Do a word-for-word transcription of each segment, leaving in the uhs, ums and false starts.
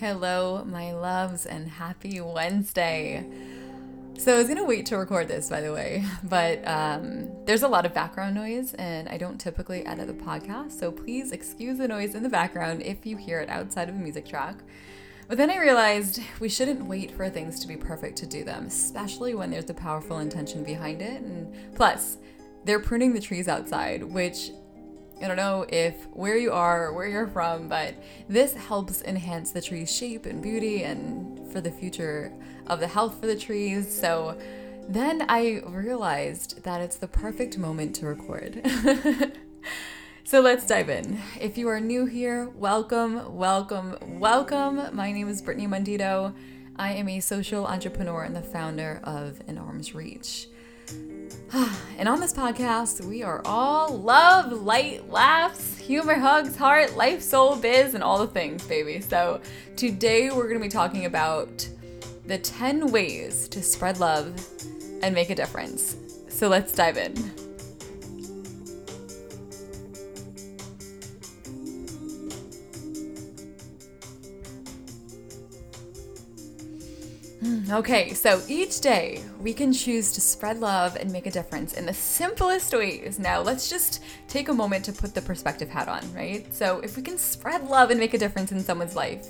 Hello, my loves, and happy Wednesday. So I was gonna wait to record this, by the way, but um, there's a lot of background noise and I don't typically edit the podcast, so please excuse the noise in the background if you hear it outside of the music track. But then I realized we shouldn't wait for things to be perfect to do them, especially when there's the powerful intention behind it. And plus, they're pruning the trees outside, which I don't know if where you are or where you're from, but this helps enhance the tree's shape and beauty and for the future of the health for the trees. So then I realized that it's the perfect moment to record. So let's dive in. If you are new here, welcome, welcome, welcome. My name is Brittany Mondido. I am a social entrepreneur and the founder of In Arms Reach. And on this podcast, we are all love, light, laughs, humor, hugs, heart, life, soul, biz, and all the things, baby. So today we're going to be talking about the ten ways to spread love and make a difference. So let's dive in. Okay, so each day we can choose to spread love and make a difference in the simplest ways. Now, let's just take a moment to put the perspective hat on, right? So if we can spread love and make a difference in someone's life,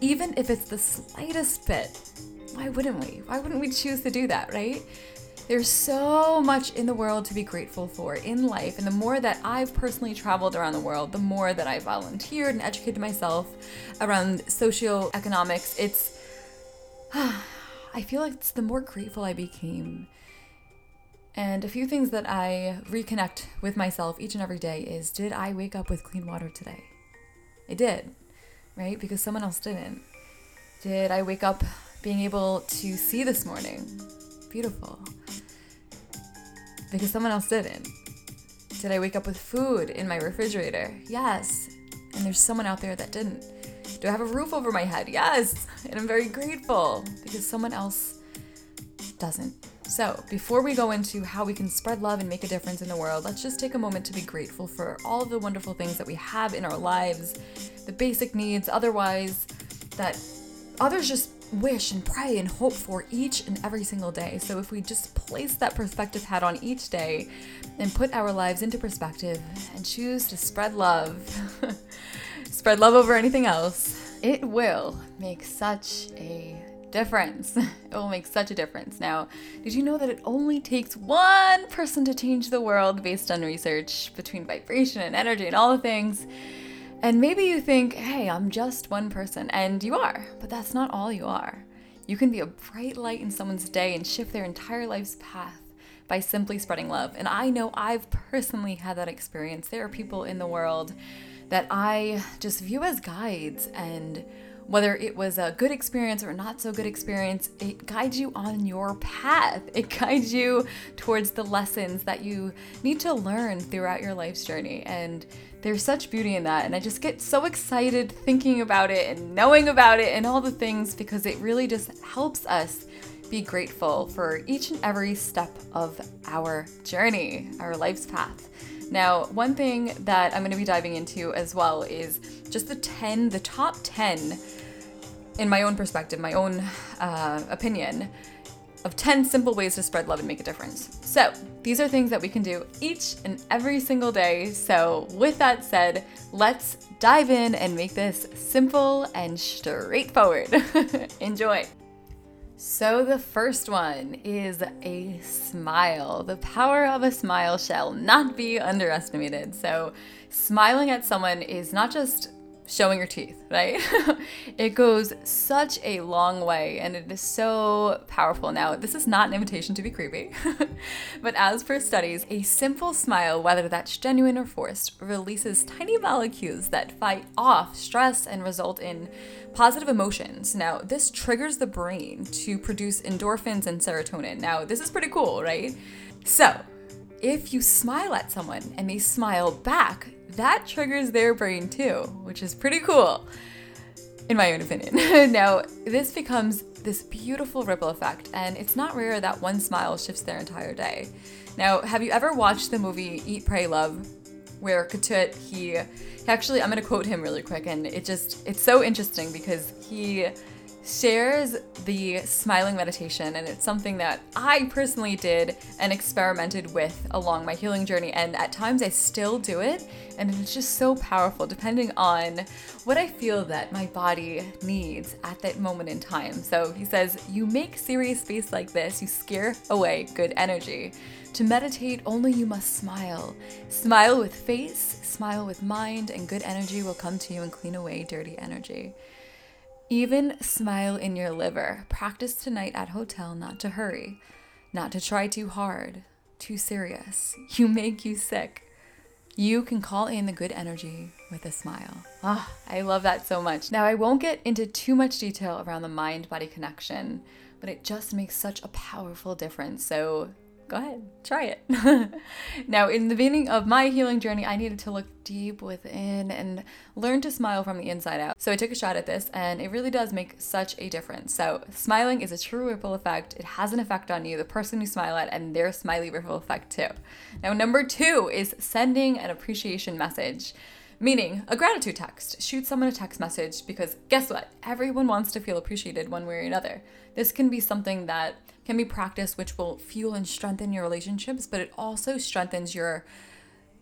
even if it's the slightest bit, why wouldn't we? Why wouldn't we choose to do that, right? There's so much in the world to be grateful for in life, and the more that I've personally traveled around the world, the more that I volunteered and educated myself around socioeconomics, it's I feel like it's the more grateful I became. And a few things that I reconnect with myself each and every day is, did I wake up with clean water today? I did, right? Because someone else didn't. Did I wake up being able to see this morning? Beautiful. Because someone else didn't. Did I wake up with food in my refrigerator? Yes. And there's someone out there that didn't. Do I have a roof over my head? Yes. And I'm very grateful because someone else doesn't. So before we go into how we can spread love and make a difference in the world, let's just take a moment to be grateful for all of the wonderful things that we have in our lives, the basic needs, otherwise that others just wish and pray and hope for each and every single day. So if we just place that perspective hat on each day and put our lives into perspective and choose to spread love, spread love over anything else, it will make such a difference. It will make such a difference. Now, did you know that it only takes one person to change the world based on research between vibration and energy and all the things? And maybe you think, hey, I'm just one person, and you are, but that's not all you are. You can be a bright light in someone's day and shift their entire life's path by simply spreading love. And I know I've personally had that experience. There are people in the world that I just view as guides, and whether it was a good experience or not so good experience, it guides you on your path. It guides you towards the lessons that you need to learn throughout your life's journey. And there's such beauty in that. And I just get so excited thinking about it and knowing about it and all the things, because it really just helps us be grateful for each and every step of our journey, our life's path. Now, one thing that I'm going to be diving into as well is just the ten, the top ten, in my own perspective, my own uh, opinion, of ten simple ways to spread love and make a difference. So these are things that we can do each and every single day. So with that said, let's dive in and make this simple and straightforward. Enjoy. So the first one is a smile. The power of a smile shall not be underestimated. So smiling at someone is not just showing your teeth, right? It goes such a long way, and it is so powerful. Now, this is not an invitation to be creepy, but as per studies, a simple smile, whether that's genuine or forced, releases tiny molecules that fight off stress and result in positive emotions. Now, this triggers the brain to produce endorphins and serotonin. Now, this is pretty cool, right? So, if you smile at someone and they smile back, that triggers their brain too, which is pretty cool, in my own opinion. Now, this becomes this beautiful ripple effect, and it's not rare that one smile shifts their entire day. Now, have you ever watched the movie Eat, Pray, Love? where Ketut, he, he actually, I'm going to quote him really quick, and it just, it's so interesting because he shares the smiling meditation, and it's something that I personally did and experimented with along my healing journey, and at times I still do it, and it's just so powerful depending on what I feel that my body needs at that moment in time. So he says, you make serious space like this, you scare away good energy. To meditate only you must smile. Smile with face, smile with mind, and good energy will come to you and clean away dirty energy. Even smile in your liver. Practice tonight at hotel not to hurry, not to try too hard, too serious. You make you sick. You can call in the good energy with a smile. Ah, I love that so much. Now, I won't get into too much detail around the mind-body connection, but it just makes such a powerful difference. So go ahead, try it. Now, in the beginning of my healing journey, I needed to look deep within and learn to smile from the inside out. So I took a shot at this, and it really does make such a difference. So smiling is a true ripple effect. It has an effect on you, the person you smile at, and their smiley ripple effect too. Now, number two is sending an appreciation message. Meaning, a gratitude text. Shoot someone a text message because guess what? Everyone wants to feel appreciated one way or another. This can be something that can be practiced, which will fuel and strengthen your relationships, but it also strengthens your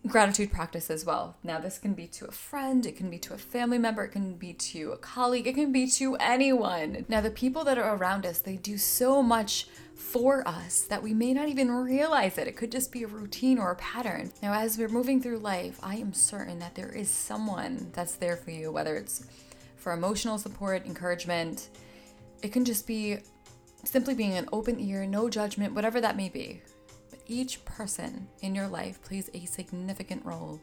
gratitude practice as well. Now, this can be to a friend, it can be to a family member, it can be to a colleague, it can be to anyone. Now, the people that are around us, they do so much for us that we may not even realize it. It could just be a routine or a pattern. Now, as we're moving through life, I am certain that there is someone that's there for you, whether it's for emotional support, encouragement. It can just be simply being an open ear, no judgment, whatever that may be. Each person in your life plays a significant role,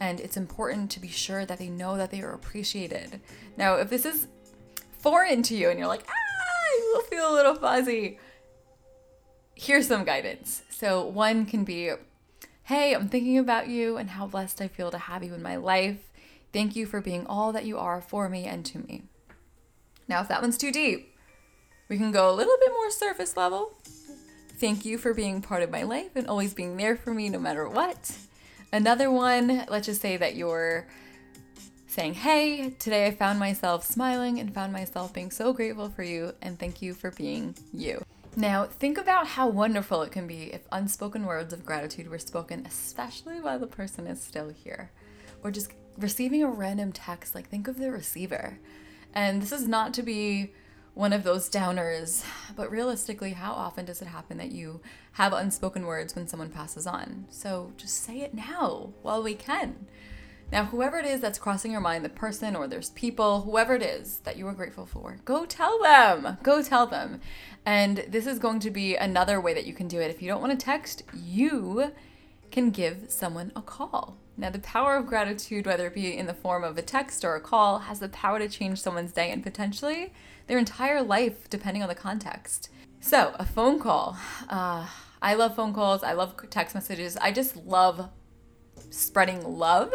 and it's important to be sure that they know that they are appreciated. Now, if this is foreign to you and you're like, ah, you will feel a little fuzzy, here's some guidance. So one can be, hey, I'm thinking about you and how blessed I feel to have you in my life. Thank you for being all that you are for me and to me. Now, if that one's too deep, we can go a little bit more surface level. Thank you for being part of my life and always being there for me no matter what. Another one, let's just say that you're saying, hey, today I found myself smiling and found myself being so grateful for you, and thank you for being you. Now, think about how wonderful it can be if unspoken words of gratitude were spoken, especially while the person is still here. Or just receiving a random text, like think of the receiver. And this is not to be one of those downers, but realistically, how often does it happen that you have unspoken words when someone passes on? So just say it now while we can. Now, whoever it is that's crossing your mind, the person or there's people, whoever it is that you are grateful for, go tell them, go tell them. And this is going to be another way that you can do it. If you don't want to text, you can give someone a call. Now, the power of gratitude, whether it be in the form of a text or a call, has the power to change someone's day and potentially their entire life, depending on the context. So, a phone call. Uh, I love phone calls. I love text messages. I just love spreading love.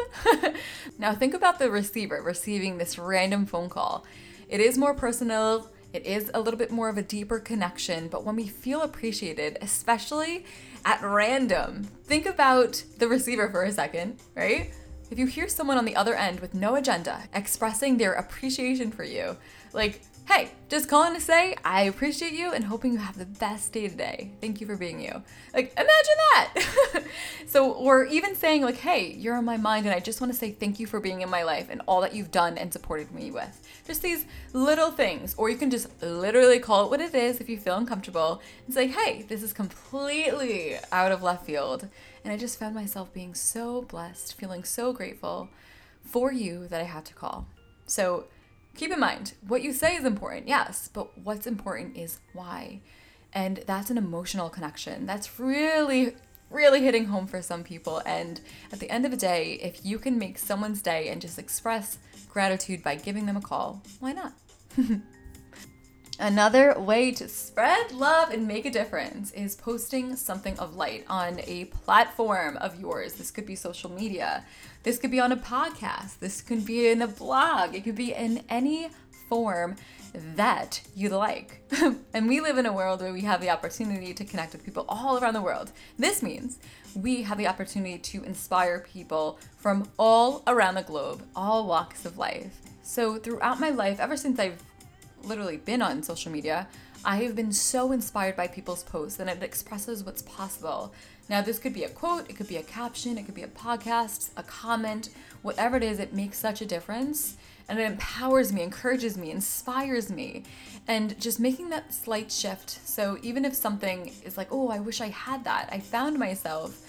Now, think about the receiver receiving this random phone call. It is more personal. It is a little bit more of a deeper connection, but when we feel appreciated, especially at random, think about the receiver for a second, right? If you hear someone on the other end with no agenda expressing their appreciation for you, like, hey, just calling to say I appreciate you and hoping you have the best day today. Thank you for being you. Like, imagine that. So, or even saying like, hey, you're on my mind and I just want to say thank you for being in my life and all that you've done and supported me with. Just these little things. Or you can just literally call it what it is if you feel uncomfortable and say, hey, this is completely out of left field. And I just found myself being so blessed, feeling so grateful for you that I had to call. So keep in mind, what you say is important, yes, but what's important is why. And that's an emotional connection. That's really, really hitting home for some people. And at the end of the day, if you can make someone's day and just express gratitude by giving them a call, why not? Another way to spread love and make a difference is posting something of light on a platform of yours. This could be social media. This could be on a podcast. This could be in a blog. It could be in any form that you like. And we live in a world where we have the opportunity to connect with people all around the world. This means we have the opportunity to inspire people from all around the globe, all walks of life. So throughout my life, ever since I've literally been on social media, I have been so inspired by people's posts, and it expresses what's possible. Now, this could be a quote, it could be a caption, it could be a podcast, a comment, whatever it is, it makes such a difference. And it empowers me, encourages me, inspires me. And just making that slight shift. So even if something is like, oh, I wish I had that, I found myself,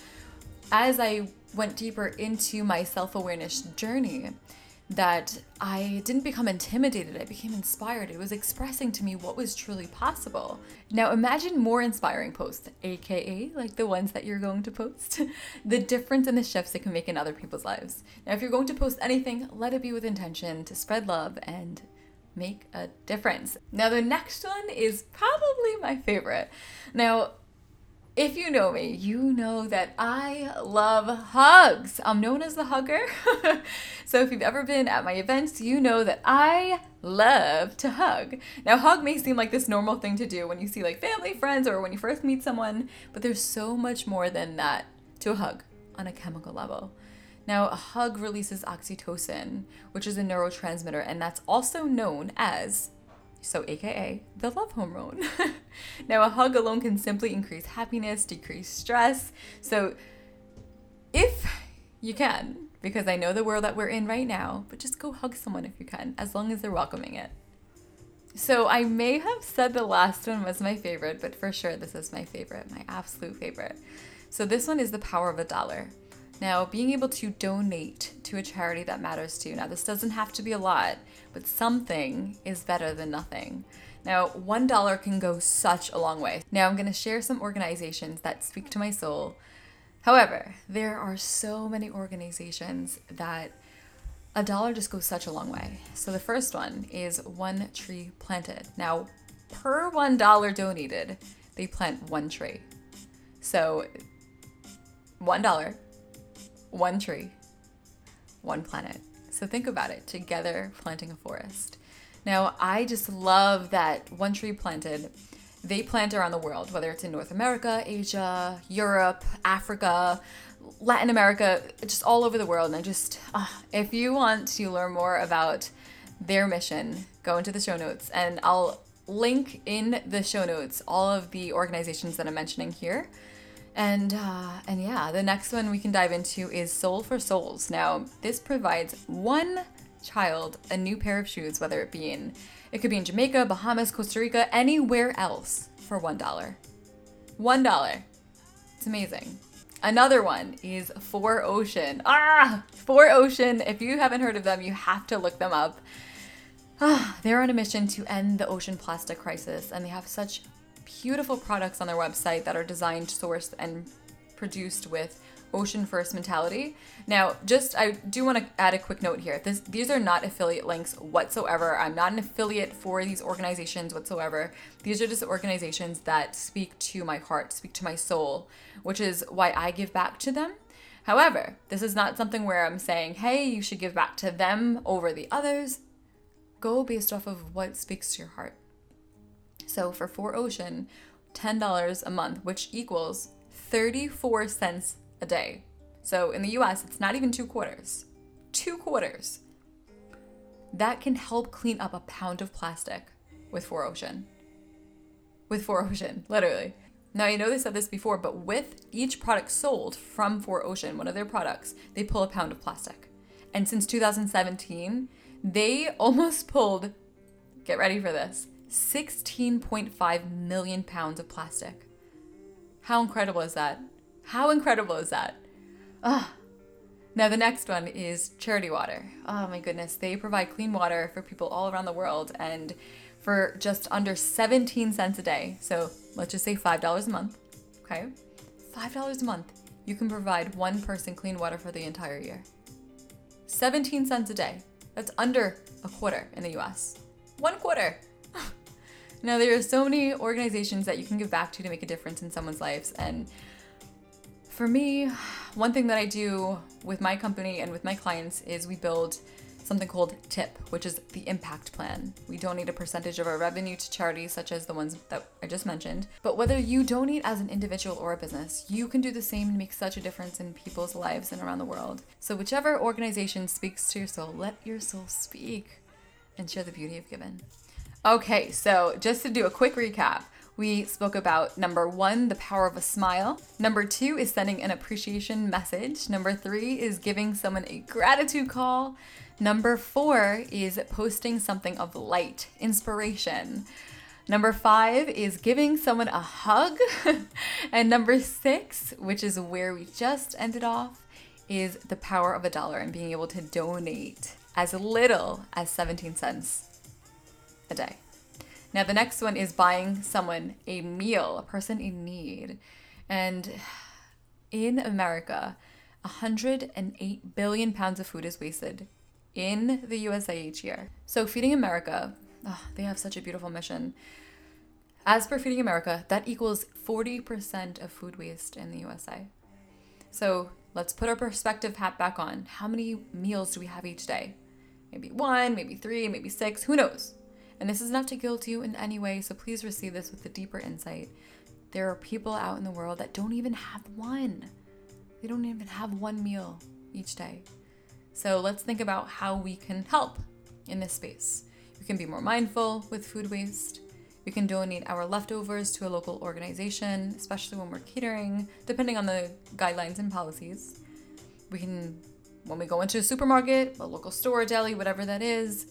as I went deeper into my self-awareness journey, that I didn't become intimidated, I became inspired. It was expressing to me what was truly possible. Now imagine more inspiring posts, aka like the ones that you're going to post, the difference and the shifts it can make in other people's lives. Now if you're going to post anything, let it be with intention to spread love and make a difference. Now the next one is probably my favorite. Now, if you know me, you know that I love hugs. I'm known as the hugger. So if you've ever been at my events, you know that I love to hug. Now, hug may seem like this normal thing to do when you see like family, friends, or when you first meet someone, but there's so much more than that to a hug on a chemical level. Now, a hug releases oxytocin, which is a neurotransmitter, and that's also known as, so aka the love hormone. Now a hug alone can simply increase happiness, decrease stress. So if you can, because I know the world that we're in right now, but just go hug someone if you can, as long as they're welcoming it. So I may have said the last one was my favorite, but for sure this is my favorite, my absolute favorite. So this one is the power of a dollar. Now, being able to donate to a charity that matters to you. Now, this doesn't have to be a lot, but something is better than nothing. Now, one dollar can go such a long way. Now, I'm going to share some organizations that speak to my soul. However, there are so many organizations that a dollar just goes such a long way. So the first one is One Tree Planted. Now, per one dollar donated, they plant one tree. So, one dollar. One tree, one planet. So think about it, together planting a forest. Now, I just love that One Tree Planted, they plant around the world, whether it's in North America, Asia, Europe, Africa, Latin America, just all over the world. And I just, uh, if you want to learn more about their mission, go into the show notes and I'll link in the show notes all of the organizations that I'm mentioning here. And uh, and yeah, the next one we can dive into is Sole for Souls. Now, this provides one child a new pair of shoes, whether it be in, it could be in Jamaica, Bahamas, Costa Rica, anywhere else for one dollar. One dollar. It's amazing. Another one is four Ocean. Ah, four Ocean. If you haven't heard of them, you have to look them up. Ah, they're on a mission to end the ocean plastic crisis, and they have such beautiful products on their website that are designed, sourced, and produced with ocean first mentality. Now, just I do want to add a quick note here. This, these are not affiliate links whatsoever. I'm not an affiliate for these organizations whatsoever. These are just organizations that speak to my heart, speak to my soul, which is why I give back to them. However, this is not something where I'm saying, hey, you should give back to them over the others. Go based off of what speaks to your heart. So for four Ocean, ten dollars a month, which equals thirty-four cents a day. So in the U S, it's not even two quarters. Two quarters. That can help clean up a pound of plastic with four Ocean. With four Ocean, literally. Now, I know they said this before, but with each product sold from four Ocean, one of their products, they pull a pound of plastic. And since two thousand seventeen, they almost pulled, get ready for this, sixteen point five million pounds of plastic. How incredible is that? How incredible is that? Ugh. Now the next one is Charity Water. Oh my goodness, they provide clean water for people all around the world and for just under seventeen cents a day. So let's just say five dollars a month, okay? five dollars a month, you can provide one person clean water for the entire year. seventeen cents a day, that's under a quarter in the U S. One quarter. Now, there are so many organizations that you can give back to to make a difference in someone's lives. And for me, one thing that I do with my company and with my clients is we build something called TIP, which is the impact plan. We donate a percentage of our revenue to charities such as the ones that I just mentioned. But whether you donate as an individual or a business, you can do the same and make such a difference in people's lives and around the world. So whichever organization speaks to your soul, let your soul speak and share the beauty of giving. Okay, so just to do a quick recap, we spoke about number one, the power of a smile. Number two is sending an appreciation message. Number three is giving someone a gratitude call. Number four is posting something of light, inspiration. Number five is giving someone a hug. And number six, which is where we just ended off, is the power of a dollar and being able to donate as little as seventeen cents a day. Now, the next one is buying someone a meal, a person in need. And in America, one hundred eight billion pounds of food is wasted in the U S A each year. So Feeding America, oh, they have such a beautiful mission. As per Feeding America, that equals forty percent of food waste in the U S A. So let's put our perspective hat back on. How many meals do we have each day? Maybe one, maybe three, maybe six, who knows? And this is not to guilt you in any way, so please receive this with a deeper insight. There are people out in the world that don't even have one. They don't even have one meal each day. So let's think about how we can help in this space. You can be more mindful with food waste. We can donate our leftovers to a local organization, especially when we're catering, depending on the guidelines and policies. We can, when we go into a supermarket, a local store, deli, whatever that is,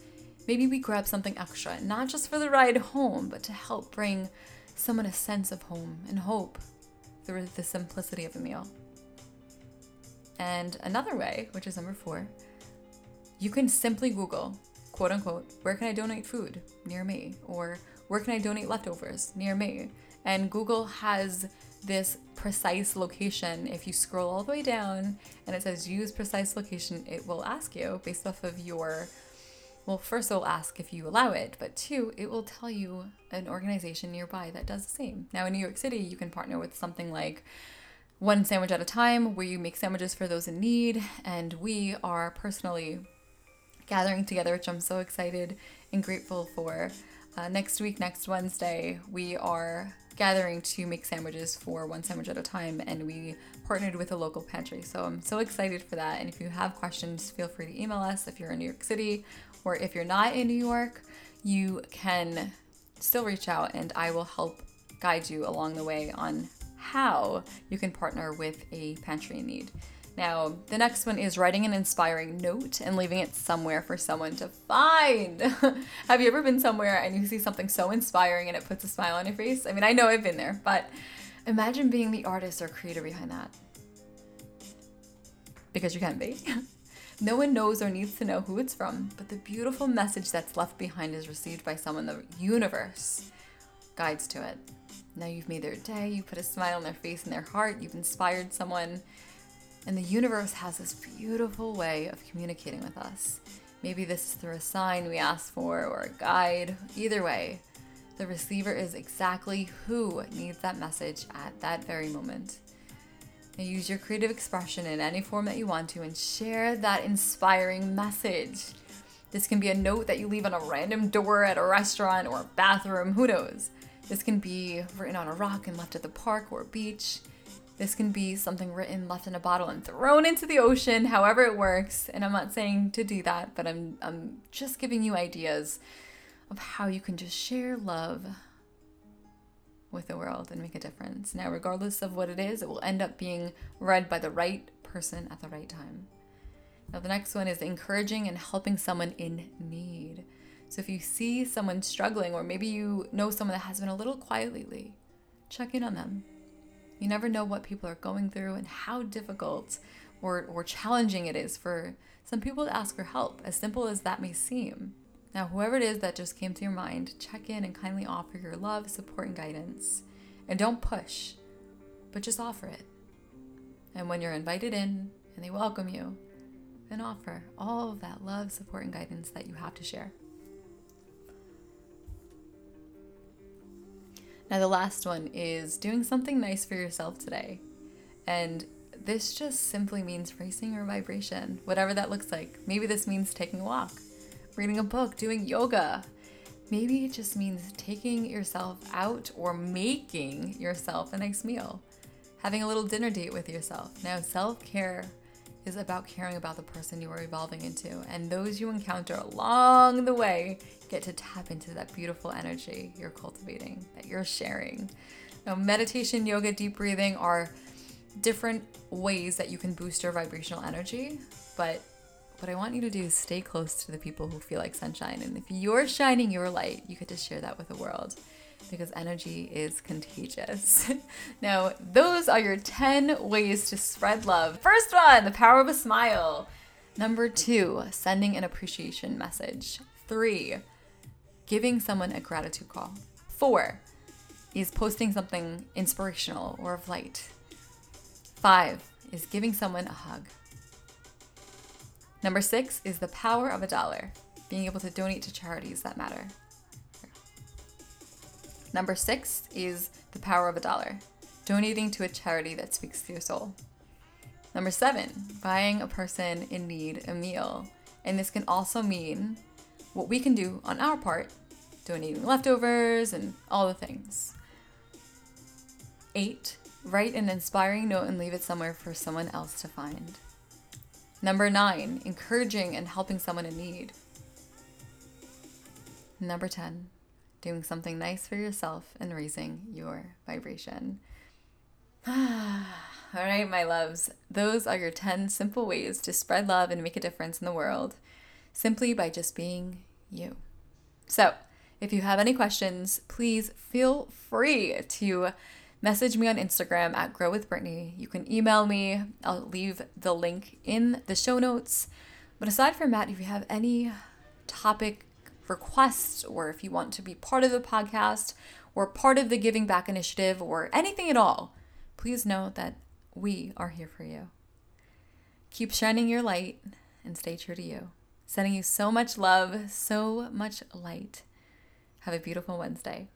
maybe we grab something extra, not just for the ride home, but to help bring someone a sense of home and hope through the simplicity of a meal. And another way, which is number four, you can simply Google, quote unquote, where can I donate food near me? Or where can I donate leftovers near me? And Google has this precise location. If you scroll all the way down and it says use precise location, it will ask you based off of your Well, first it'll ask if you allow it, but two, it will tell you an organization nearby that does the same. Now in New York City, you can partner with something like One Sandwich at a Time, where you make sandwiches for those in need. And we are personally gathering together, which I'm so excited and grateful for. Uh, next week, next Wednesday, we are gathering to make sandwiches for One Sandwich at a Time, and we partnered with a local pantry. So I'm so excited for that. And if you have questions, feel free to email us if you're in New York City, or if you're not in New York, you can still reach out and I will help guide you along the way on how you can partner with a pantry in need. Now, the next one is writing an inspiring note and leaving it somewhere for someone to find. Have you ever been somewhere and you see something so inspiring and it puts a smile on your face? I mean, I know I've been there, but imagine being the artist or creator behind that. Because you can be. No one knows or needs to know who it's from, but the beautiful message that's left behind is received by someone the universe guides to it. Now you've made their day, you put a smile on their face and their heart, you've inspired someone. And the universe has this beautiful way of communicating with us. Maybe this is through a sign we ask for or a guide. Either way, the receiver is exactly who needs that message at that very moment. Now use your creative expression in any form that you want to and share that inspiring message. This can be a note that you leave on a random door at a restaurant or a bathroom, who knows? This can be written on a rock and left at the park or beach. This can be something written, left in a bottle and thrown into the ocean, however it works. And I'm not saying to do that, but I'm I'm just giving you ideas of how you can just share love with the world and make a difference. Now, regardless of what it is, it will end up being read by the right person at the right time. Now, the next one is encouraging and helping someone in need. So if you see someone struggling, or maybe you know someone that has been a little quiet lately, check in on them. You never know what people are going through and how difficult or, or challenging it is for some people to ask for help, as simple as that may seem. Now, whoever it is that just came to your mind, check in and kindly offer your love, support, and guidance. And don't push, but just offer it. And when you're invited in and they welcome you, then offer all of that love, support, and guidance that you have to share. Now, the last one is doing something nice for yourself today. And This just simply means raising your vibration, whatever that looks like. Maybe this means taking a walk, reading a book, doing yoga. Maybe it just means taking yourself out or making yourself a nice meal, having a little dinner date with yourself. Now, self-care is about caring about the person you are evolving into, and those you encounter along the way get to tap into that beautiful energy you're cultivating, that you're sharing. Now, meditation, yoga, deep breathing are different ways that you can boost your vibrational energy, but what I want you to do is stay close to the people who feel like sunshine. And if you're shining your light, you get to share that with the world, because energy is contagious. Now, those are your ten ways to spread love. First one, the power of a smile. Number two, sending an appreciation message. Three, giving someone a gratitude call. Four is posting something inspirational or of light. Five is giving someone a hug. Number six is the power of a dollar, being able to donate to charities that matter. Number six is the power of a dollar, donating to a charity that speaks to your soul. Number seven, buying a person in need a meal. And this can also mean what we can do on our part, donating leftovers and all the things. Eight, write an inspiring note and leave it somewhere for someone else to find. Number nine, encouraging and helping someone in need. Number ten, doing something nice for yourself and raising your vibration. All right, my loves, those are your ten simple ways to spread love and make a difference in the world, simply by just being you. So if you have any questions, please feel free to message me on Instagram at Grow with Brittany. You can email me. I'll leave the link in the show notes. But aside from that, if you have any topic requests, or if you want to be part of the podcast or part of the Giving Back Initiative or anything at all, please know that we are here for you. Keep shining your light and stay true to you. Sending you so much love, so much light. Have a beautiful Wednesday.